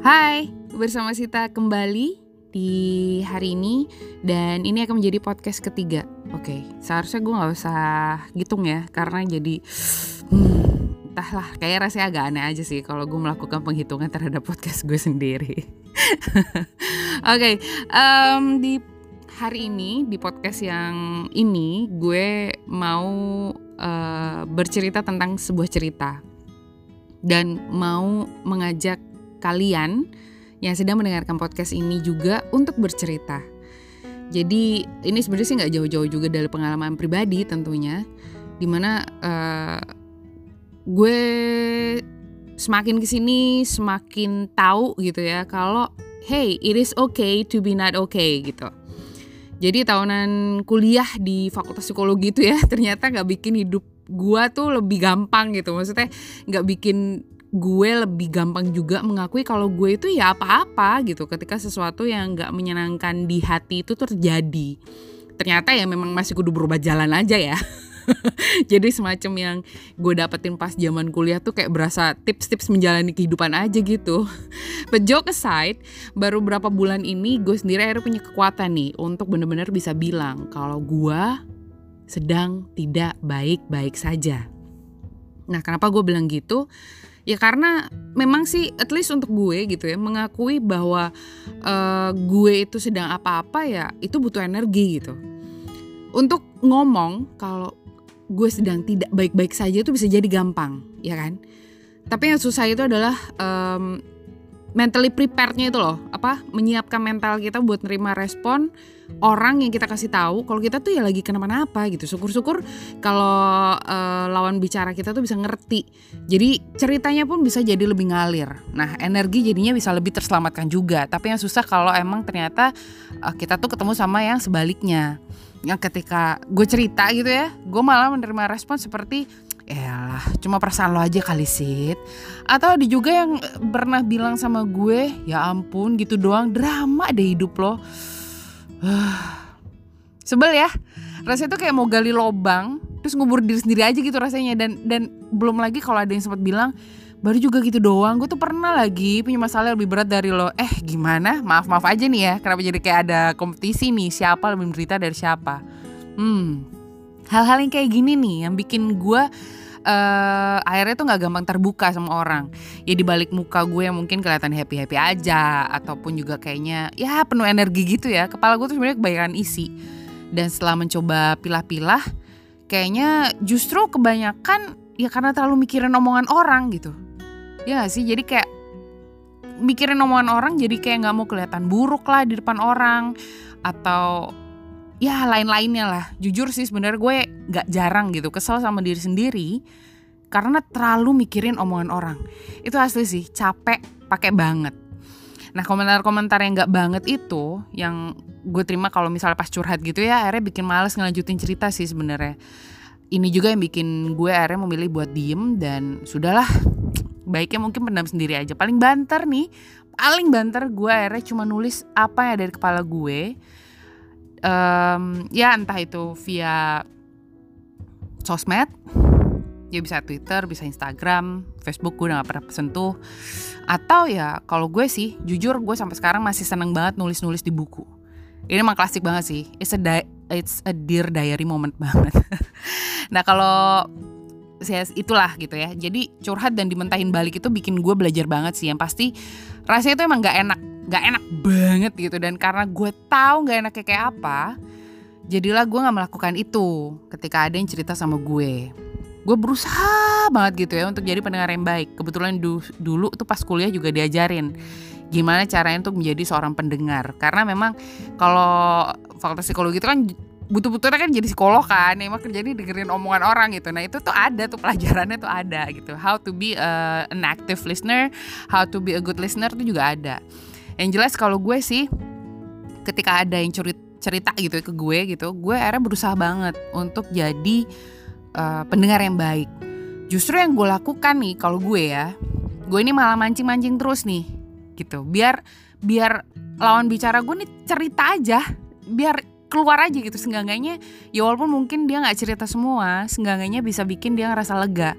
Hai, bersama Sita kembali di hari ini dan ini akan menjadi podcast ketiga. Oke, seharusnya gue gak usah hitung ya, karena jadi entahlah, kayak rasanya agak aneh aja sih kalau gue melakukan penghitungan terhadap podcast gue sendiri. Oke, di hari ini, di podcast yang ini gue mau bercerita tentang sebuah cerita dan mau mengajak kalian yang sedang mendengarkan podcast ini juga untuk bercerita. Jadi ini sebenarnya sih gak jauh-jauh juga dari pengalaman pribadi tentunya, dimana gue semakin kesini semakin tahu gitu ya kalau hey, it is okay to be not okay gitu. Jadi tahunan kuliah di Fakultas Psikologi itu ya ternyata gak bikin hidup gue tuh lebih gampang gitu. Maksudnya gak bikin gue lebih gampang juga mengakui kalau gue itu ya apa-apa gitu ketika sesuatu yang gak menyenangkan di hati itu terjadi. Ternyata ya memang masih kudu berubah jalan aja ya. Jadi semacam yang gue dapetin pas zaman kuliah tuh kayak berasa tips-tips menjalani kehidupan aja gitu. But joke aside, baru berapa bulan ini gue sendiri akhirnya punya kekuatan nih untuk benar-benar bisa bilang kalau gue sedang tidak baik-baik saja. Nah, kenapa gue bilang gitu? Ya karena memang sih at least untuk gue gitu ya, mengakui bahwa gue itu sedang apa-apa ya itu butuh energi gitu. Untuk ngomong kalau gue sedang tidak baik-baik saja itu bisa jadi gampang ya kan. Tapi yang susah itu adalah mentally preparednya itu loh, apa, menyiapkan mental kita buat nerima respon orang yang kita kasih tahu kalau kita tuh ya lagi kenapa-napa gitu. Syukur-syukur kalau lawan bicara kita tuh bisa ngerti. Jadi ceritanya pun bisa jadi lebih ngalir. Nah, energi jadinya bisa lebih terselamatkan juga. Tapi yang susah kalau emang ternyata kita tuh ketemu sama yang sebaliknya. Yang ketika gue cerita gitu ya, gue malah menerima respon seperti elah, cuma perasaan lo aja kali Sid. Atau ada juga yang pernah bilang sama gue, ya ampun gitu doang, drama deh hidup lo. Sebel ya, rasanya tuh kayak mau gali lobang terus ngubur diri sendiri aja gitu rasanya. Dan belum lagi kalau ada yang sempat bilang baru juga gitu doang, gue tuh pernah lagi punya masalah lebih berat dari lo. Gimana, maaf-maaf aja nih ya, kenapa jadi kayak ada kompetisi nih, siapa lebih menderita dari siapa. Hal-hal yang kayak gini nih yang bikin gue akhirnya tuh gak gampang terbuka sama orang. Ya di balik muka gue yang mungkin kelihatan happy-happy aja, ataupun juga kayaknya ya penuh energi gitu ya. Kepala gue tuh sebenarnya kebanyakan isi. Dan setelah mencoba pilah-pilah, kayaknya justru kebanyakan ya karena terlalu mikirin omongan orang gitu. Ya gak sih? Jadi kayak mikirin omongan orang, jadi kayak gak mau kelihatan buruk lah di depan orang, atau ya lain-lainnya lah. Jujur sih sebenarnya gue gak jarang gitu kesel sama diri sendiri karena terlalu mikirin omongan orang. Itu asli sih, capek pakai banget. Nah, komentar-komentar yang gak banget itu yang gue terima kalau misalnya pas curhat gitu ya, akhirnya bikin males ngelanjutin cerita sih sebenarnya. Ini juga yang bikin gue akhirnya memilih buat diem dan sudahlah, baiknya mungkin pendam sendiri aja. Paling banter gue akhirnya cuma nulis apa yang ada di kepala gue. Ya entah itu via sosmed, ya bisa Twitter, bisa Instagram, Facebook gue udah gak pernah sentuh. Atau ya kalau gue sih, jujur gue sampai sekarang masih seneng banget nulis-nulis di buku. Ini emang klasik banget sih, it's a dear diary moment banget. Nah kalau itulah gitu ya, jadi curhat dan dimentahin balik itu bikin gue belajar banget sih. Yang pasti rasanya itu emang gak enak banget gitu, dan karena gue tahu gak enaknya kayak apa, jadilah gue gak melakukan itu ketika ada yang cerita sama gue. Gue berusaha banget gitu ya untuk jadi pendengar yang baik. Kebetulan dulu tuh pas kuliah juga diajarin gimana caranya untuk menjadi seorang pendengar, karena memang kalau fakultas psikologi itu kan butuh-butuhnya kan jadi psikolog kan, emang kerjanya dengerin omongan orang gitu. Nah itu tuh ada tuh pelajarannya tuh ada gitu, how to be an active listener, how to be a good listener tuh juga ada. Yang jelas kalau gue sih ketika ada yang cerita gitu ke gue gitu, gue akhirnya berusaha banget untuk jadi pendengar yang baik. Justru yang gue lakukan nih kalau gue ya, gue ini malah mancing-mancing terus nih gitu. Biar lawan bicara gue nih cerita aja, biar keluar aja gitu. Seenggaknya ya walaupun mungkin dia gak cerita semua, seenggaknya bisa bikin dia ngerasa lega.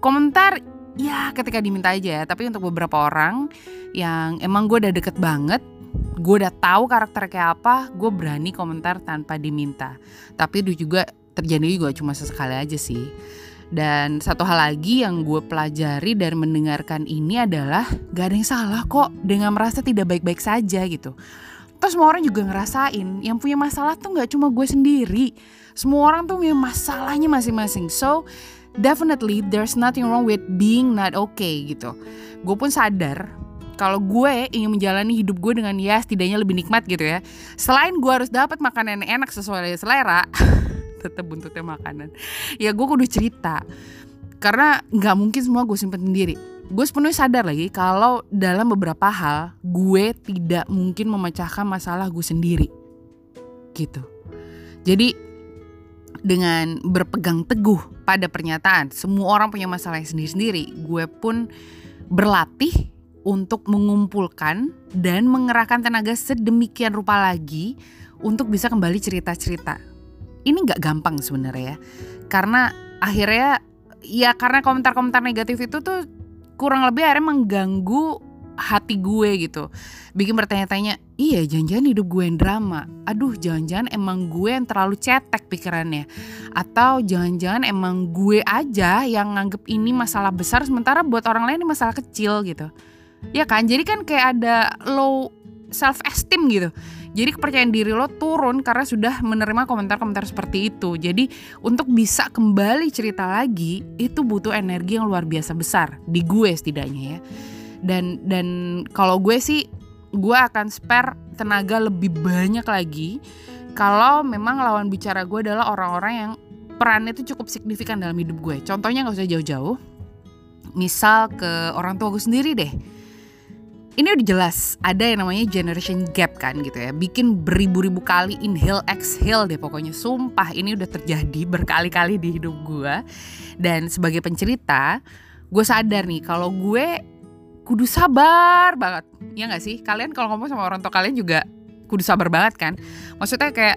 Komentar ya ketika diminta aja ya. Tapi untuk beberapa orang yang emang gue udah deket banget, gue udah tahu karakter kayak apa, gue berani komentar tanpa diminta. Tapi itu juga terjadi juga cuma sesekali aja sih. Dan satu hal lagi yang gue pelajari dari mendengarkan ini adalah gak ada yang salah kok dengan merasa tidak baik-baik saja gitu. Terus semua orang juga ngerasain, yang punya masalah tuh gak cuma gue sendiri. Semua orang tuh punya masalahnya masing-masing. So definitely there's nothing wrong with being not okay gitu. Gue pun sadar kalau gue ingin menjalani hidup gue dengan ya setidaknya lebih nikmat gitu ya. Selain gue harus dapat makanan yang enak sesuai selera, tetap buntutnya makanan. Ya gue kudu cerita. Karena gak mungkin semua gue simpen sendiri. Gue sepenuhnya sadar lagi kalau dalam beberapa hal gue tidak mungkin memecahkan masalah gue sendiri. Gitu. Jadi dengan berpegang teguh pada pernyataan semua orang punya masalah yang sendiri-sendiri, gue pun berlatih untuk mengumpulkan dan mengerahkan tenaga sedemikian rupa lagi untuk bisa kembali cerita-cerita. Ini gak gampang sebenarnya ya. Karena akhirnya ya karena komentar-komentar negatif itu tuh kurang lebih akhirnya mengganggu hati gue gitu. Bikin bertanya-tanya, iya jangan-jangan hidup gue yang drama. Aduh jangan-jangan emang gue yang terlalu cetek pikirannya. Atau jangan-jangan emang gue aja yang nganggep ini masalah besar, sementara buat orang lain ini masalah kecil gitu. Ya kan, jadi kan kayak ada low self esteem gitu. Jadi kepercayaan diri lo turun karena sudah menerima komentar-komentar seperti itu. Jadi untuk bisa kembali cerita lagi, itu butuh energi yang luar biasa besar. Di gue setidaknya ya. Dan kalau gue sih, gue akan spare tenaga lebih banyak lagi kalau memang lawan bicara gue adalah orang-orang yang perannya itu cukup signifikan dalam hidup gue. Contohnya gak usah jauh-jauh. Misal ke orang tua gue sendiri deh. Ini udah jelas ada yang namanya generation gap kan gitu ya. Bikin beribu-ribu kali inhale exhale deh pokoknya. Sumpah ini udah terjadi berkali-kali di hidup gue. Dan sebagai pencerita, gue sadar nih kalau gue kudu sabar banget. Ya gak sih? Kalian kalau ngomong sama orang tua kalian juga kudu sabar banget kan? Maksudnya kayak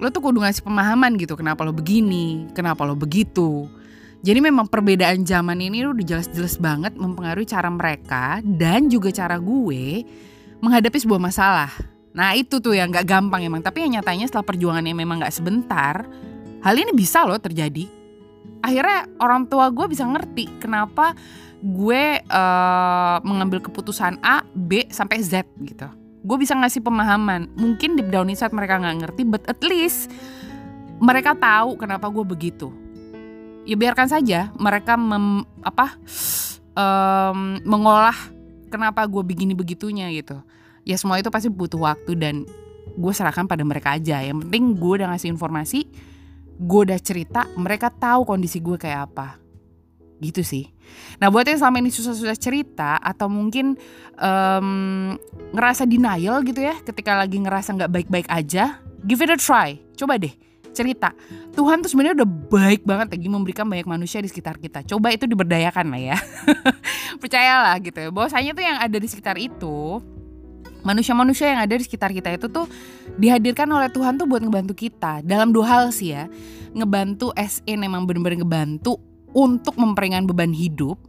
lo tuh kudu ngasih pemahaman gitu. Kenapa lo begini, kenapa lo begitu. Jadi memang perbedaan zaman ini udah jelas-jelas banget mempengaruhi cara mereka dan juga cara gue menghadapi sebuah masalah. Nah itu tuh yang gak gampang emang. Tapi yang nyatanya setelah perjuangannya memang gak sebentar, hal ini bisa loh terjadi. Akhirnya orang tua gue bisa ngerti kenapa gue mengambil keputusan A, B, sampai Z gitu. Gue bisa ngasih pemahaman. Mungkin deep down inside mereka gak ngerti, but at least mereka tahu kenapa gue begitu. Ya biarkan saja mereka mengolah kenapa gue begini begitunya gitu. Ya semua itu pasti butuh waktu dan gue serahkan pada mereka aja. Yang penting gue udah ngasih informasi, gue udah cerita, mereka tahu kondisi gue kayak apa. Gitu sih. Nah buat yang selama ini susah-susah cerita atau mungkin ngerasa denial gitu ya ketika lagi ngerasa gak baik-baik aja, give it a try. Coba deh cerita. Tuhan tuh sebenarnya udah baik banget lagi memberikan banyak manusia di sekitar kita. Coba itu diberdayakan lah ya. Percayalah gitu ya. Bahwasanya tuh yang ada di sekitar itu, manusia-manusia yang ada di sekitar kita itu tuh dihadirkan oleh Tuhan tuh buat ngebantu kita. Dalam dua hal sih ya. Ngebantu SN emang bener-bener ngebantu untuk memperingan beban hidup.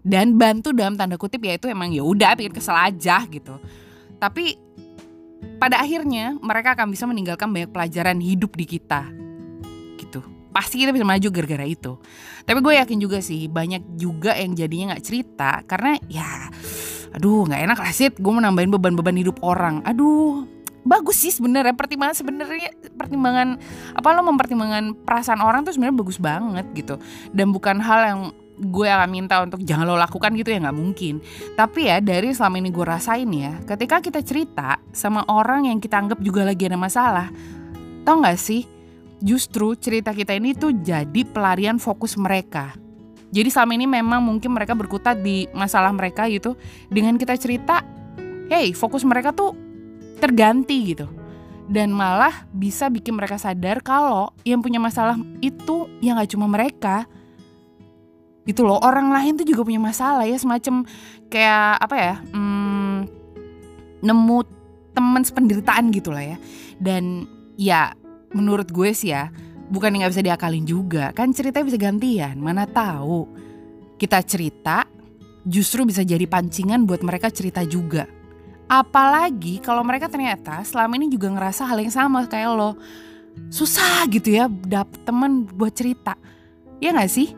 Dan bantu dalam tanda kutip yaitu emang yaudah bikin kesel aja gitu. Tapi pada akhirnya mereka akan bisa meninggalkan banyak pelajaran hidup di kita gitu. Pasti kita bisa maju gara-gara itu. Tapi gue yakin juga sih banyak juga yang jadinya gak cerita karena ya aduh gak enak lah Sid, gue mau nambahin beban-beban hidup orang. Aduh bagus sih sebenarnya pertimbangan apa lo mempertimbangkan perasaan orang tuh sebenarnya bagus banget gitu. Dan bukan hal yang gue akan minta untuk jangan lo lakukan gitu ya, gak mungkin. Tapi ya dari selama ini gue rasain ya, ketika kita cerita sama orang yang kita anggap juga lagi ada masalah, tau gak sih, justru cerita kita ini tuh jadi pelarian fokus mereka. Jadi selama ini memang mungkin mereka berkutat di masalah mereka gitu. Dengan kita cerita, hey fokus mereka tuh terganti gitu. Dan malah bisa bikin mereka sadar kalau yang punya masalah itu ya gak cuma mereka gitu loh, orang lain tuh juga punya masalah ya, semacam kayak apa ya, nemu teman sependeritaan gitu lah ya. Dan ya menurut gue sih ya, bukan yang gak bisa diakalin juga, kan ceritanya bisa gantian, mana tahu kita cerita justru bisa jadi pancingan buat mereka cerita juga. Apalagi kalau mereka ternyata selama ini juga ngerasa hal yang sama kayak lo. Susah gitu ya dapet teman buat cerita. Ya gak sih?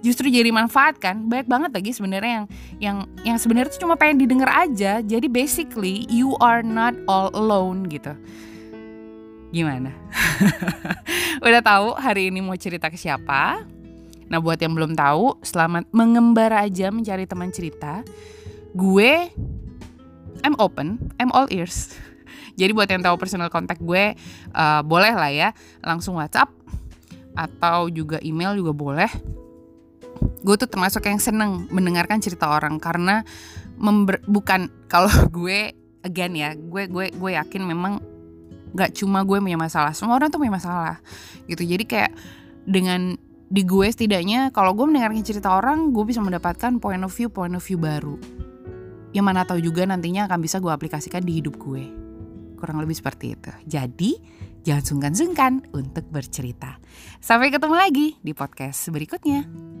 Justru jadi manfaat kan. Banyak banget lagi sebenarnya yang sebenarnya tuh cuma pengen didengar aja. Jadi basically you are not all alone gitu. Gimana? Udah tahu hari ini mau cerita ke siapa? Nah buat yang belum tahu, selamat mengembara aja mencari teman cerita. Gue I'm open, I'm all ears. Jadi buat yang tahu personal contact gue boleh lah ya, langsung WhatsApp atau juga email juga boleh. Gue tuh termasuk yang seneng mendengarkan cerita orang karena bukan kalau gue again ya, gue yakin memang nggak cuma gue punya masalah, semua orang tuh punya masalah gitu. Jadi kayak dengan di gue setidaknya kalau gue mendengarkan cerita orang, gue bisa mendapatkan point of view baru. Yang mana tahu juga nantinya akan bisa gue aplikasikan di hidup gue. Kurang lebih seperti itu. Jadi jangan sungkan-sungkan untuk bercerita. Sampai ketemu lagi di podcast berikutnya.